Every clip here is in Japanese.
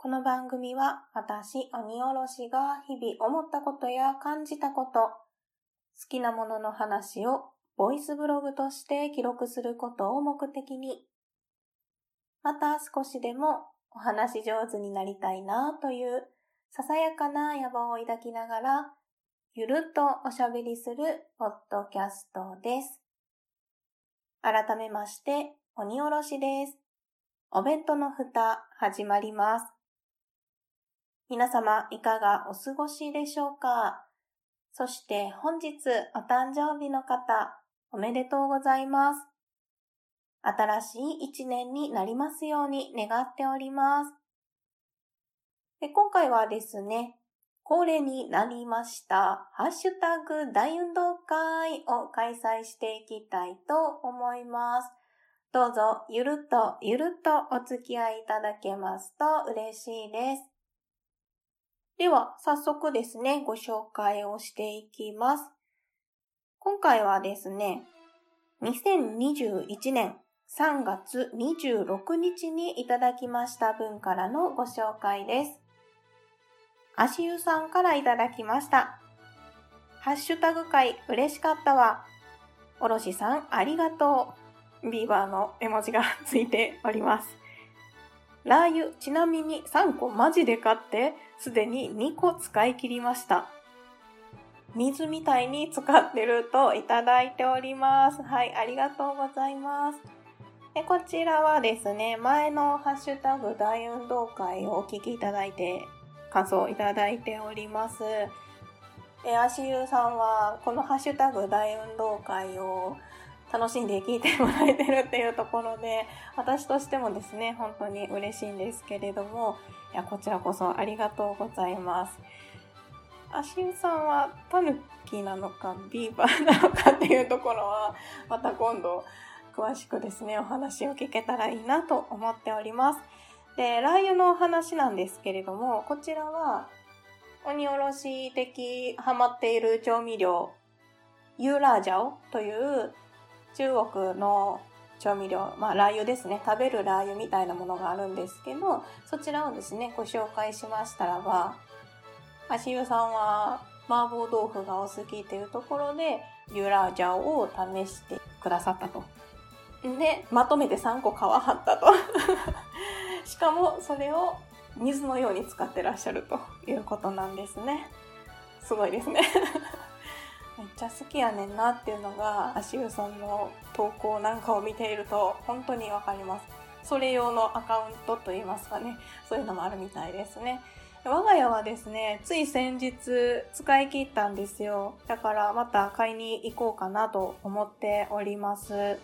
この番組は私、鬼おろしが日々思ったことや感じたこと、好きなものの話をボイスブログとして記録することを目的に、また少しでもお話上手になりたいなというささやかな野望を抱きながら、ゆるっとおしゃべりするポッドキャストです。改めまして、鬼おろしです。お弁当の蓋、始まります。皆様、いかがお過ごしでしょうか？そして本日お誕生日の方、おめでとうございます。新しい一年になりますように願っております。で、今回はですね、恒例になりました、ハッシュタグ大運動会を開催していきたいと思います。どうぞゆるっとゆるっとお付き合いいただけますと嬉しいです。では早速ですね、ご紹介をしていきます。今回はですね、2021年3月26日にいただきました分からのご紹介です。足湯さんからいただきました。ハッシュタグ会嬉しかったわ。おろしさんありがとう。ビーバーの絵文字がついております。ラー油ちなみに3個マジで買ってすでに2個使い切りました。水みたいに使ってるといただいております。はい、ありがとうございます。で、こちらはですね、前のハッシュタグ大運動会をお聞きいただいて感想をいただいております。足湯さんはこのハッシュタグ大運動会を楽しんで聞いてもらえてるっていうところで、私としてもですね、本当に嬉しいんですけれども、いや、こちらこそありがとうございます。足湯さんはタヌキなのかビーバーなのかっていうところは、また今度詳しくですね、お話を聞けたらいいなと思っております。で、ラー油のお話なんですけれども、こちらは鬼おろし的ハマっている調味料ユーラージャオという中国の調味料、ラー油ですね、食べるラー油みたいなものがあるんですけど、そちらをですねご紹介しましたらば、足湯さんは麻婆豆腐がお好きというところでユーラージャオを試してくださったと。で、まとめて3個買わはったとしかもそれを水のように使ってらっしゃるということなんですね。すごいですねめっちゃ好きやねんなっていうのが足湯さんの投稿なんかを見ていると本当にわかります。それ用のアカウントといいますかね、そういうのもあるみたいですね。我が家はですね、つい先日使い切ったんですよ。だからまた買いに行こうかなと思っております。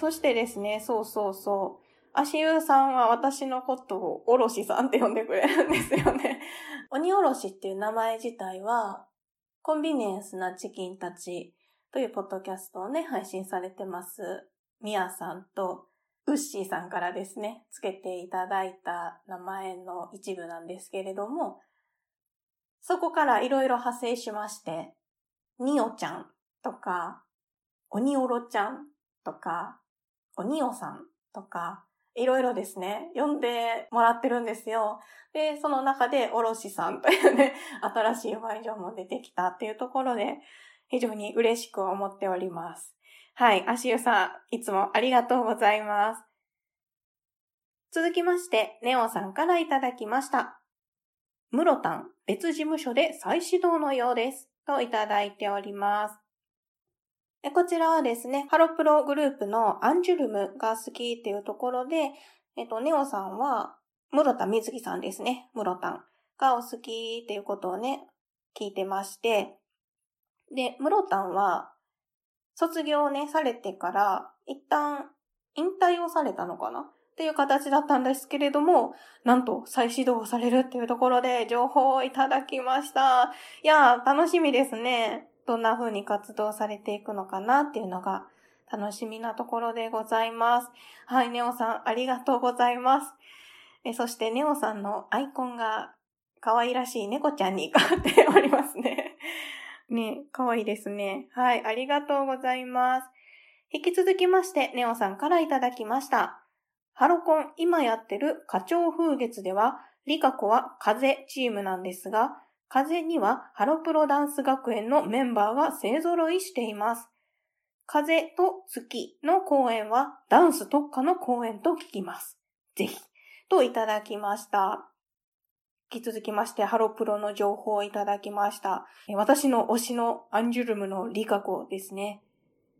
そしてですね、そう足湯さんは私のことをおろしさんって呼んでくれるんですよね鬼おろしっていう名前自体はコンビニエンスなチキンたちというポッドキャストをね、配信されてますミヤさんとウッシーさんからですねつけていただいた名前の一部なんですけれども、そこからいろいろ派生しまして、ニオちゃんとか鬼おろちゃんとか鬼おさんとかいろいろですね、呼んでもらってるんですよ。で、その中でおろしさんというね、新しいバージョンも出てきたっていうところで、非常に嬉しく思っております。はい、足湯さん、いつもありがとうございます。続きまして、ネオさんからいただきました。ムロタン、別事務所で再始動のようです。といただいております。こちらはですね、ハロプログループのアンジュルムが好きっていうところで、ネオさんは、室田瑞希さんですね、室田がお好きっていうことをね、聞いてまして、で、室田は、卒業をね、されてから、一旦、引退をされたのかなっていう形だったんですけれども、なんと再始動されるっていうところで、情報をいただきました。いやー、楽しみですね。どんな風に活動されていくのかなっていうのが楽しみなところでございます。はい、ネオさんありがとうございます。そしてネオさんのアイコンが可愛らしい猫ちゃんに変わっておりますね。ね、可愛いですね。はい、ありがとうございます。引き続きましてネオさんからいただきました。ハロコン今やってる花鳥風月では、リカコは風チームなんですが、風にはハロプロダンス学園のメンバーが勢揃いしています。風と月の公演はダンス特化の公演と聞きます。ぜひ、といただきました。引き続きまして、ハロプロの情報をいただきました。私の推しのアンジュルムのリカコですね。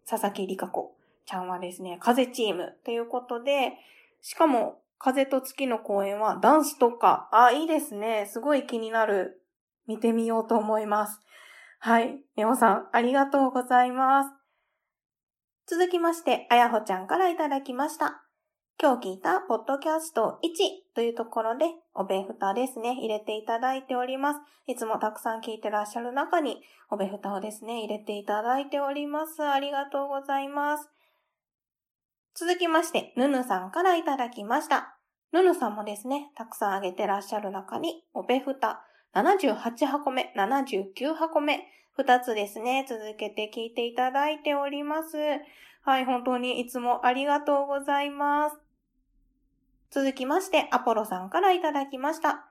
佐々木リカコちゃんはですね、風チームということで、しかも風と月の公演はダンスとか、いいですね。すごい気になる。見てみようと思います。はい。ネオさん、ありがとうございます。続きまして、あやほちゃんからいただきました。今日聞いたポッドキャスト1というところで、おべふたですね、入れていただいております。いつもたくさん聞いてらっしゃる中に、おべふたをですね、入れていただいております。ありがとうございます。続きまして、ぬぬさんからいただきました。ぬぬさんもですね、たくさんあげてらっしゃる中に、おべふた78箱目、79箱目、2つですね、続けて聞いていただいております。はい、本当にいつもありがとうございます。続きまして、アポロさんからいただきました。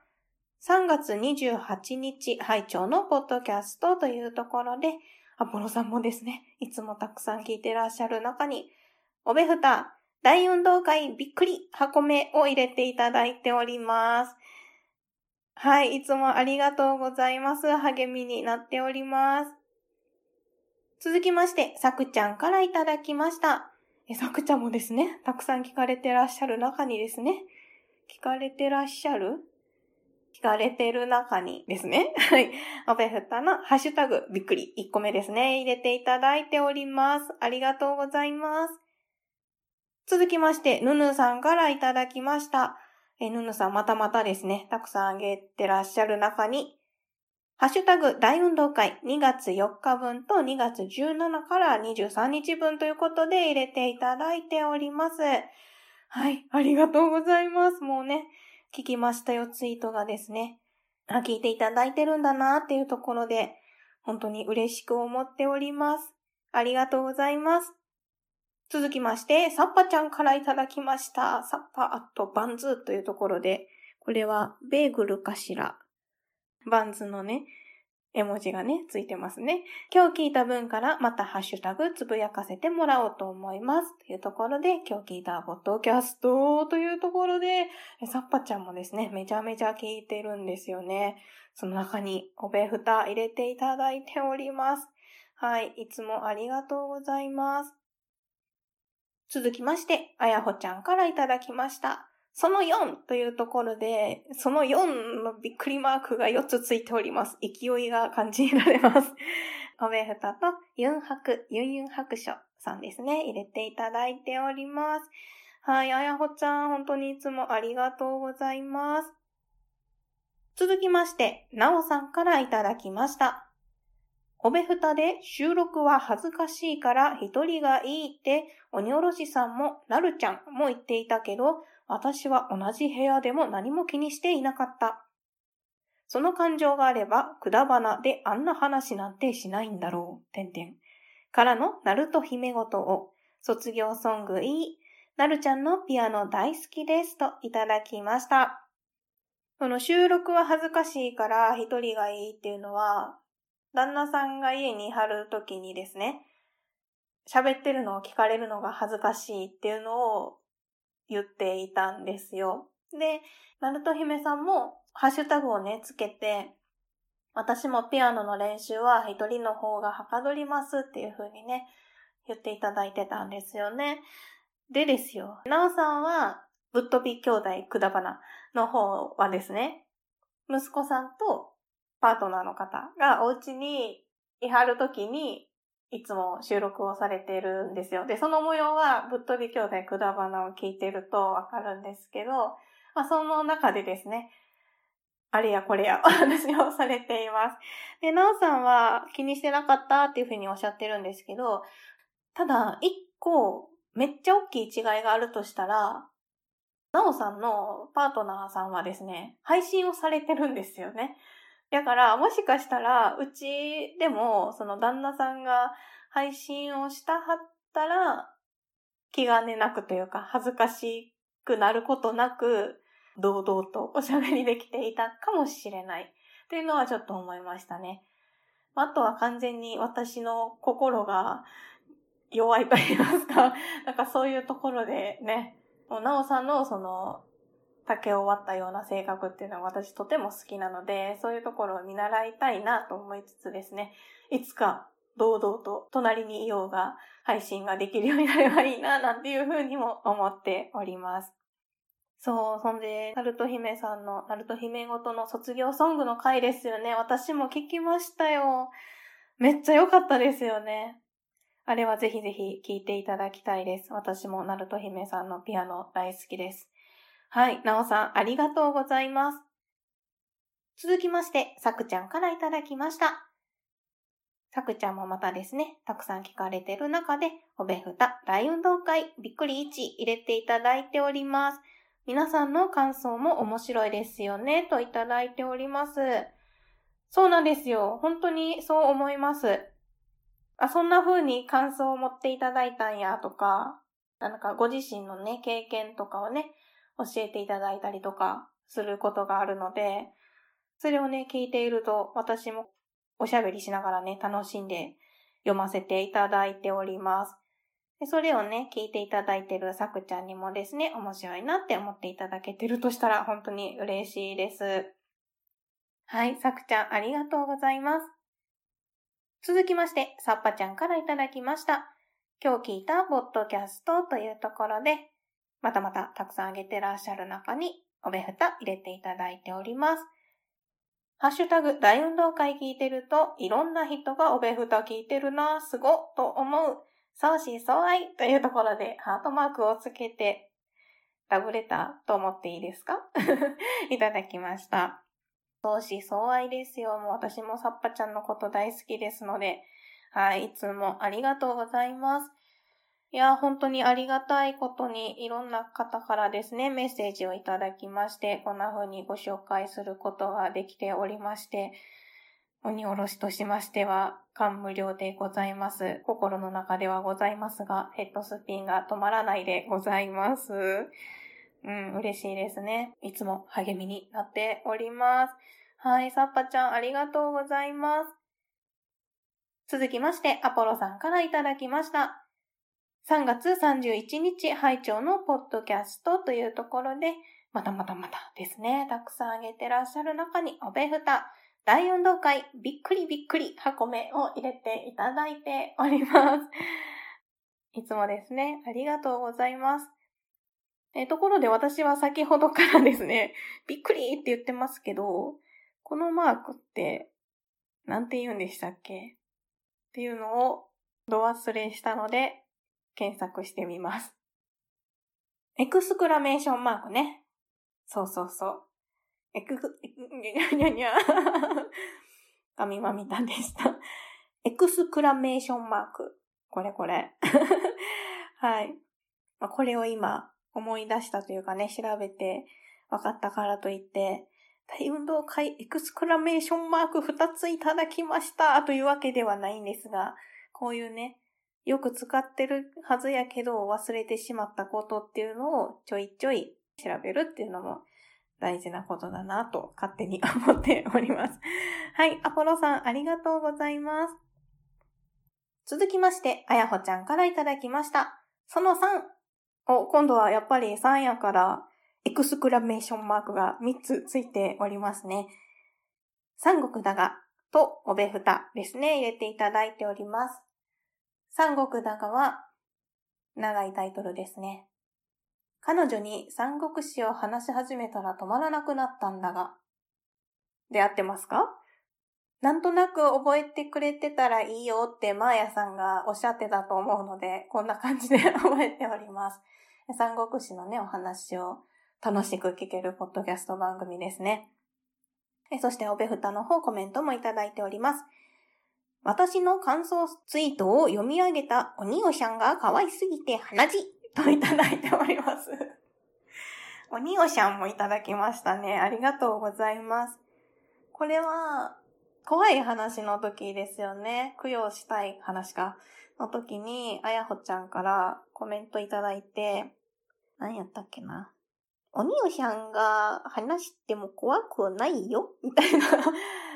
3月28日、拝聴のポッドキャストというところで、アポロさんもですね、いつもたくさん聞いてらっしゃる中に、おべふた、大運動会びっくり箱目を入れていただいております。はい、いつもありがとうございます。励みになっております。続きまして、さくちゃんからいただきました。さくちゃんもですね、たくさん聞かれてらっしゃる中にですね、聞かれてる中にですね、はい、おべふたのハッシュタグびっくり1個目ですね、入れていただいております。ありがとうございます。続きまして、ぬぬさんからいただきました。ぬぬさんまたまたですね、たくさんあげてらっしゃる中に、ハッシュタグ大運動会2月4日分と2月17から23日分ということで入れていただいております。はい、ありがとうございます。もうね、聞きましたよツイートがですね、聞いていただいてるんだなっていうところで、本当に嬉しく思っております。ありがとうございます。続きまして、サッパちゃんからいただきました。サッパバンズというところで、これはベーグルかしら。バンズのね、絵文字がね、ついてますね。今日聞いた分からまたハッシュタグつぶやかせてもらおうと思います。というところで、今日聞いたポッドキャストというところで、さっぱちゃんもですね、めちゃめちゃ聞いてるんですよね。その中におべふた入れていただいております。はい、いつもありがとうございます。続きまして、あやほちゃんからいただきました。その4というところで、その4のびっくりマークが4つついております。勢いが感じられます。おべふたとユンユン白書さんですね、入れていただいております。はい、あやほちゃん、本当にいつもありがとうございます。続きまして、なおさんからいただきました。おべふたで収録は恥ずかしいから一人がいいって鬼おろしさんもなるちゃんも言っていたけど、私は同じ部屋でも何も気にしていなかった。その感情があれば、くだばなであんな話なんてしないんだろう。からの、ナルト姫ごとを、卒業ソングいい、なるちゃんのピアノ大好きですといただきました。この収録は恥ずかしいから一人がいいっていうのは、旦那さんが家に貼るときにですね、喋ってるのを聞かれるのが恥ずかしいっていうのを、言っていたんですよ。で、なると姫さんもハッシュタグをね、つけて、私もピアノの練習は一人の方がはかどりますっていう風にね、言っていただいてたんですよね。でですよ、なおさんは、ぶっ飛び兄弟くだばなの方はですね、息子さんとパートナーの方がお家にいはるときに、いつも収録をされているんですよ。で、その模様はぶっ飛び兄弟くだばなを聞いてるとわかるんですけど、その中でですね、あれやこれやお話をされています。で、なおさんは気にしてなかったっていうふうにおっしゃってるんですけど、ただ一個めっちゃ大きい違いがあるとしたら、なおさんのパートナーさんはですね、配信をされてるんですよね。だから、もしかしたら、うちでも、その旦那さんが配信をしたはったら、気兼ねなくというか、恥ずかしくなることなく、堂々とおしゃべりできていたかもしれないっていうのはちょっと思いましたね。あとは完全に私の心が弱いと言いますか、なんかそういうところでね、なおさんのその竹を割ったような性格っていうのは私とても好きなので、そういうところを見習いたいなと思いつつですね、いつか堂々と隣にいようが配信ができるようになればいいななんていうふうにも思っております。そう、そんで、なると姫さんの、なると姫ごとの卒業ソングの回ですよね。私も聞きましたよ。めっちゃ良かったですよね。あれはぜひぜひ聴いていただきたいです。私もなると姫さんのピアノ大好きです。はい、なおさんありがとうございます。続きまして、さくちゃんからいただきました。さくちゃんもまたですね、たくさん聞かれてる中で、おべふた大運動会びっくり1入れていただいております。皆さんの感想も面白いですよねといただいております。そうなんですよ。本当にそう思います。あ、そんな風に感想を持っていただいたんやとか、なんかご自身のね、経験とかをね、教えていただいたりとかすることがあるので、それをね、聞いていると私もおしゃべりしながらね、楽しんで読ませていただいております。それをね、聞いていただいてるさくちゃんにもですね、面白いなって思っていただけてるとしたら本当に嬉しいです。はい、さくちゃんありがとうございます。続きまして、さっぱちゃんからいただきました。今日聞いたポッドキャストというところで、またまたたくさんあげてらっしゃる中に、おべふた入れていただいております。ハッシュタグ大運動会聞いてると、いろんな人がおべふた聞いてるな、すごっと思う。相思相愛というところでハートマークをつけてラブレターと思っていいですかいただきました。相思相愛ですよ。もう私もさっぱちゃんのこと大好きですので、はい、いつもありがとうございます。いや、本当にありがたいことにいろんな方からですね、メッセージをいただきまして、こんな風にご紹介することができておりまして、鬼おろしとしましては感無量でございます。心の中ではございますが、ヘッドスピンが止まらないでございます。嬉しいですね。いつも励みになっております。はい、さっぱちゃんありがとうございます。続きまして、アポロさんからいただきました。3月31日拝聴のポッドキャストというところで、またですね、たくさんあげてらっしゃる中に、おべふた大運動会びっくり箱目を入れていただいておりますいつもですね、ありがとうございます。ところで、私は先ほどからですね、びっくりって言ってますけど、このマークってなんて言うんでしたっけっていうのをど忘れしたので検索してみます。エクスクラメーションマークね。そうエクスクラメーションマーク。これ。はい。これを今思い出したというかね、調べて分かったからといって、大運動会エクスクラメーションマーク2ついただきましたというわけではないんですが、こういうね、よく使ってるはずやけど忘れてしまったことっていうのをちょいちょい調べるっていうのも、大事なことだなと勝手に思っております。はい、アポロさんありがとうございます。続きまして、あやほちゃんからいただきました。その3。今度はやっぱり3やから、エクスクラメーションマークが3つついておりますね。三国だがとおべふたですね、入れていただいております。三国だがは、長いタイトルですね。彼女に三国志を話し始めたら止まらなくなったんだが。で合ってますか？なんとなく覚えてくれてたらいいよってマーヤさんがおっしゃってたと思うので、こんな感じで覚えております。三国志のね、お話を楽しく聞けるポッドキャスト番組ですね。そしておべふたの方コメントもいただいております。私の感想ツイートを読み上げたおにおしゃんが可愛すぎて鼻血。といただいておりますおにおしゃんもいただきましたね。ありがとうございます。これは怖い話の時ですよね。供養したい話かの時にあやほちゃんからコメントいただいて、何やったっけな。おによしゃんが話しても怖くないよみたいな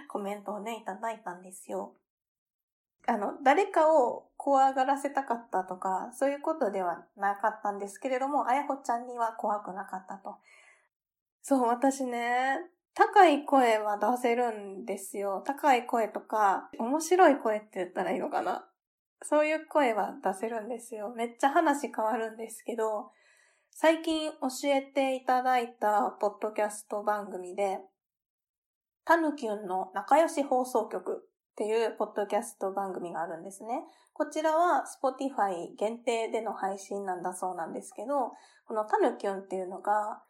コメントをね、いただいたんですよ。誰かを怖がらせたかったとか、そういうことではなかったんですけれども、あやほちゃんには怖くなかったと。そう、私ね、高い声は出せるんですよ。高い声とか、面白い声って言ったらいいのかな。そういう声は出せるんですよ。めっちゃ話変わるんですけど、最近教えていただいたポッドキャスト番組で、たぬきゅんの仲良し放送局っていうポッドキャスト番組があるんですね。こちらは Spotify 限定での配信なんだそうなんですけど、このたぬきゅんっていうのが、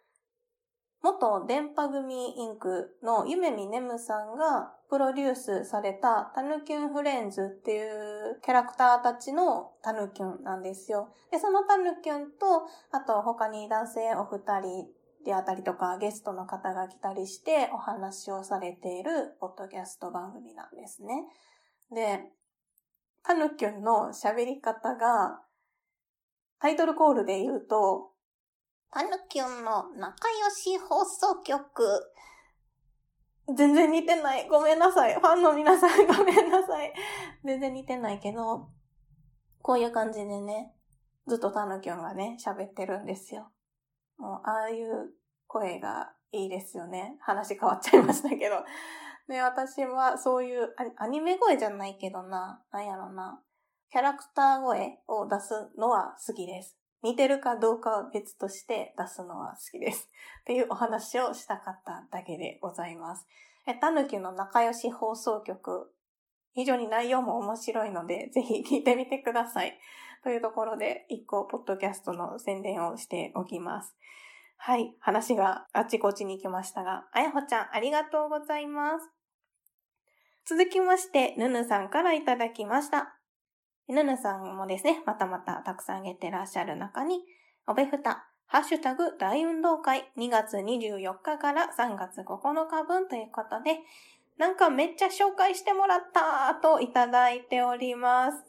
元電波組インクのゆめみねむさんがプロデュースされたたぬきゅんフレンズっていうキャラクターたちのたぬきゅんなんですよ。で、そのたぬきゅんと、あと他に男性お二人であったりとかゲストの方が来たりしてお話をされているポッドキャスト番組なんですね。で、たぬきゅんの喋り方がタイトルコールで言うと、たぬきゅんの仲良し放送局。全然似てない。ごめんなさい。ファンの皆さんごめんなさい。全然似てないけど、こういう感じでね、ずっとたぬきゅんがね、喋ってるんですよ。もう、ああいう声がいいですよね。話変わっちゃいましたけど。で、私はそういう、アニメ声じゃないけどな、なんやろな、キャラクター声を出すのは好きです。似てるかどうかは別として出すのは好きですっていうお話をしたかっただけでございます。たぬきゅんの仲良し放送局、非常に内容も面白いのでぜひ聞いてみてくださいというところで、一個ポッドキャストの宣伝をしておきます。はい、話があちこちに行きましたが、あやほちゃんありがとうございます。続きまして、ぬぬさんからいただきました。ぬぬさんもですね、またたくさんあげてらっしゃる中に、おべふた、#大運動会、2月24日から3月9日分ということで、なんかめっちゃ紹介してもらったといただいております。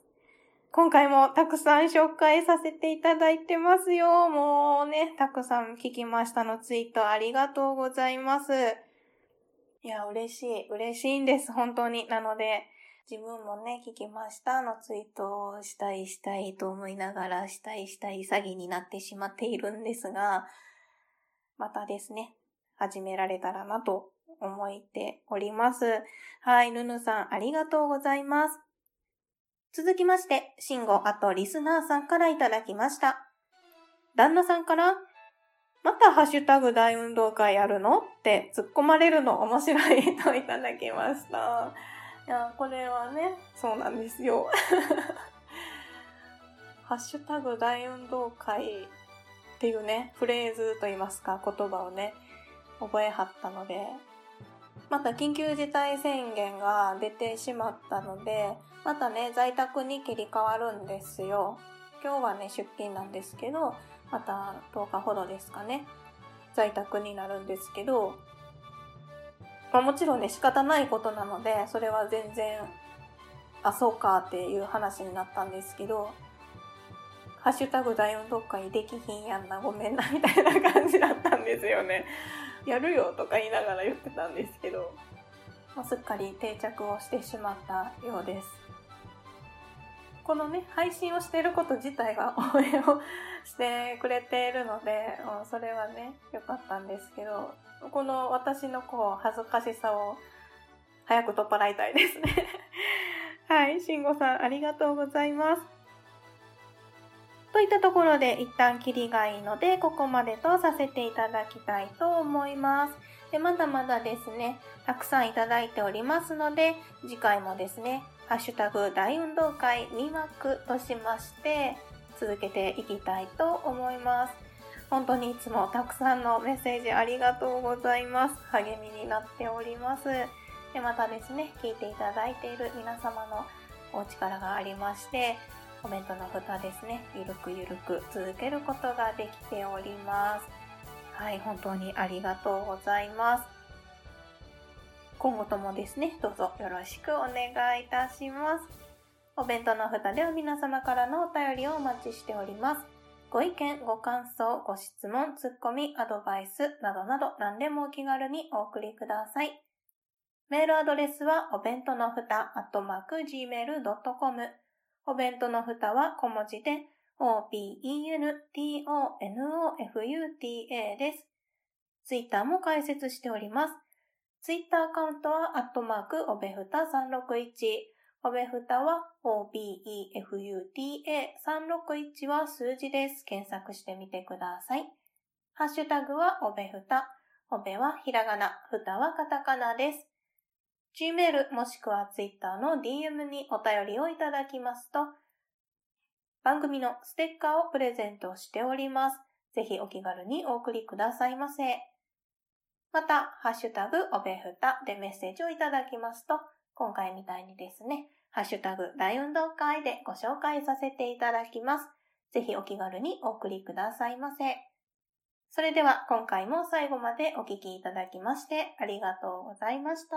今回もたくさん紹介させていただいてますよ。もうね、たくさん聞きましたのツイートありがとうございます。いや、嬉しいんです、本当に。なので、自分もね、聞きましたのツイートをしたいと思いながら、したい詐欺になってしまっているんですが、またですね、始められたらなと思っております。はい、ぬぬさんありがとうございます。続きまして、しんごあとリスナーさんからいただきました。旦那さんから、また#大運動会やるのって突っ込まれるの面白いといただきました。いや、これはね、そうなんですよ。#大運動会っていうね、フレーズといいますか、言葉をね、覚えはったので、また緊急事態宣言が出てしまったので、またね、在宅に切り替わるんですよ。今日はね、出勤なんですけど、また10日ほどですかね、在宅になるんですけど、まあ、もちろんね、仕方ないことなので、それは全然、あ、そうかっていう話になったんですけど、#大運動会できひんやんな、ごめんなみたいな感じだったんですよね。やるよとか言いながら言ってたんですけど、まあ、すっかり定着をしてしまったようです。このね、配信をしていること自体が応援をしてくれているので、それはね、良かったんですけど、この私のこう恥ずかしさを早く取っ払いたいですね。はい、しんごさんありがとうございます。といったところで、一旦切りがいいので、ここまでとさせていただきたいと思います。で、まだまだですね、たくさんいただいておりますので、次回もですね、#大運動会2幕としまして続けていきたいと思います。本当にいつもたくさんのメッセージありがとうございます。励みになっております。で、またですね、聞いていただいている皆様のお力がありまして、コメントの蓋ですね、ゆるく続けることができております。はい、本当にありがとうございます。今後ともですね、どうぞよろしくお願いいたします。お弁当の蓋では皆様からのお便りをお待ちしております。ご意見、ご感想、ご質問、ツッコミ、アドバイスなどなど何でもお気軽にお送りください。メールアドレスはお弁当のふた@gmail.com、お弁当のふたは小文字で OBENTONOFUTA です。ツイッターも開設しております。ツイッターアカウントは@OBEFUTA361、おべふたは OBEFUTA361 は数字です。検索してみてください。ハッシュタグはおべふた。おべはひらがな、ふたはカタカナです。Gmail もしくは Twitter の DM にお便りをいただきますと、番組のステッカーをプレゼントしております。ぜひお気軽にお送りくださいませ。また、ハッシュタグおべふたでメッセージをいただきますと、今回みたいにですね、ハッシュタグ大運動会でご紹介させていただきます。ぜひお気軽にお送りくださいませ。それでは今回も最後までお聞きいただきましてありがとうございました。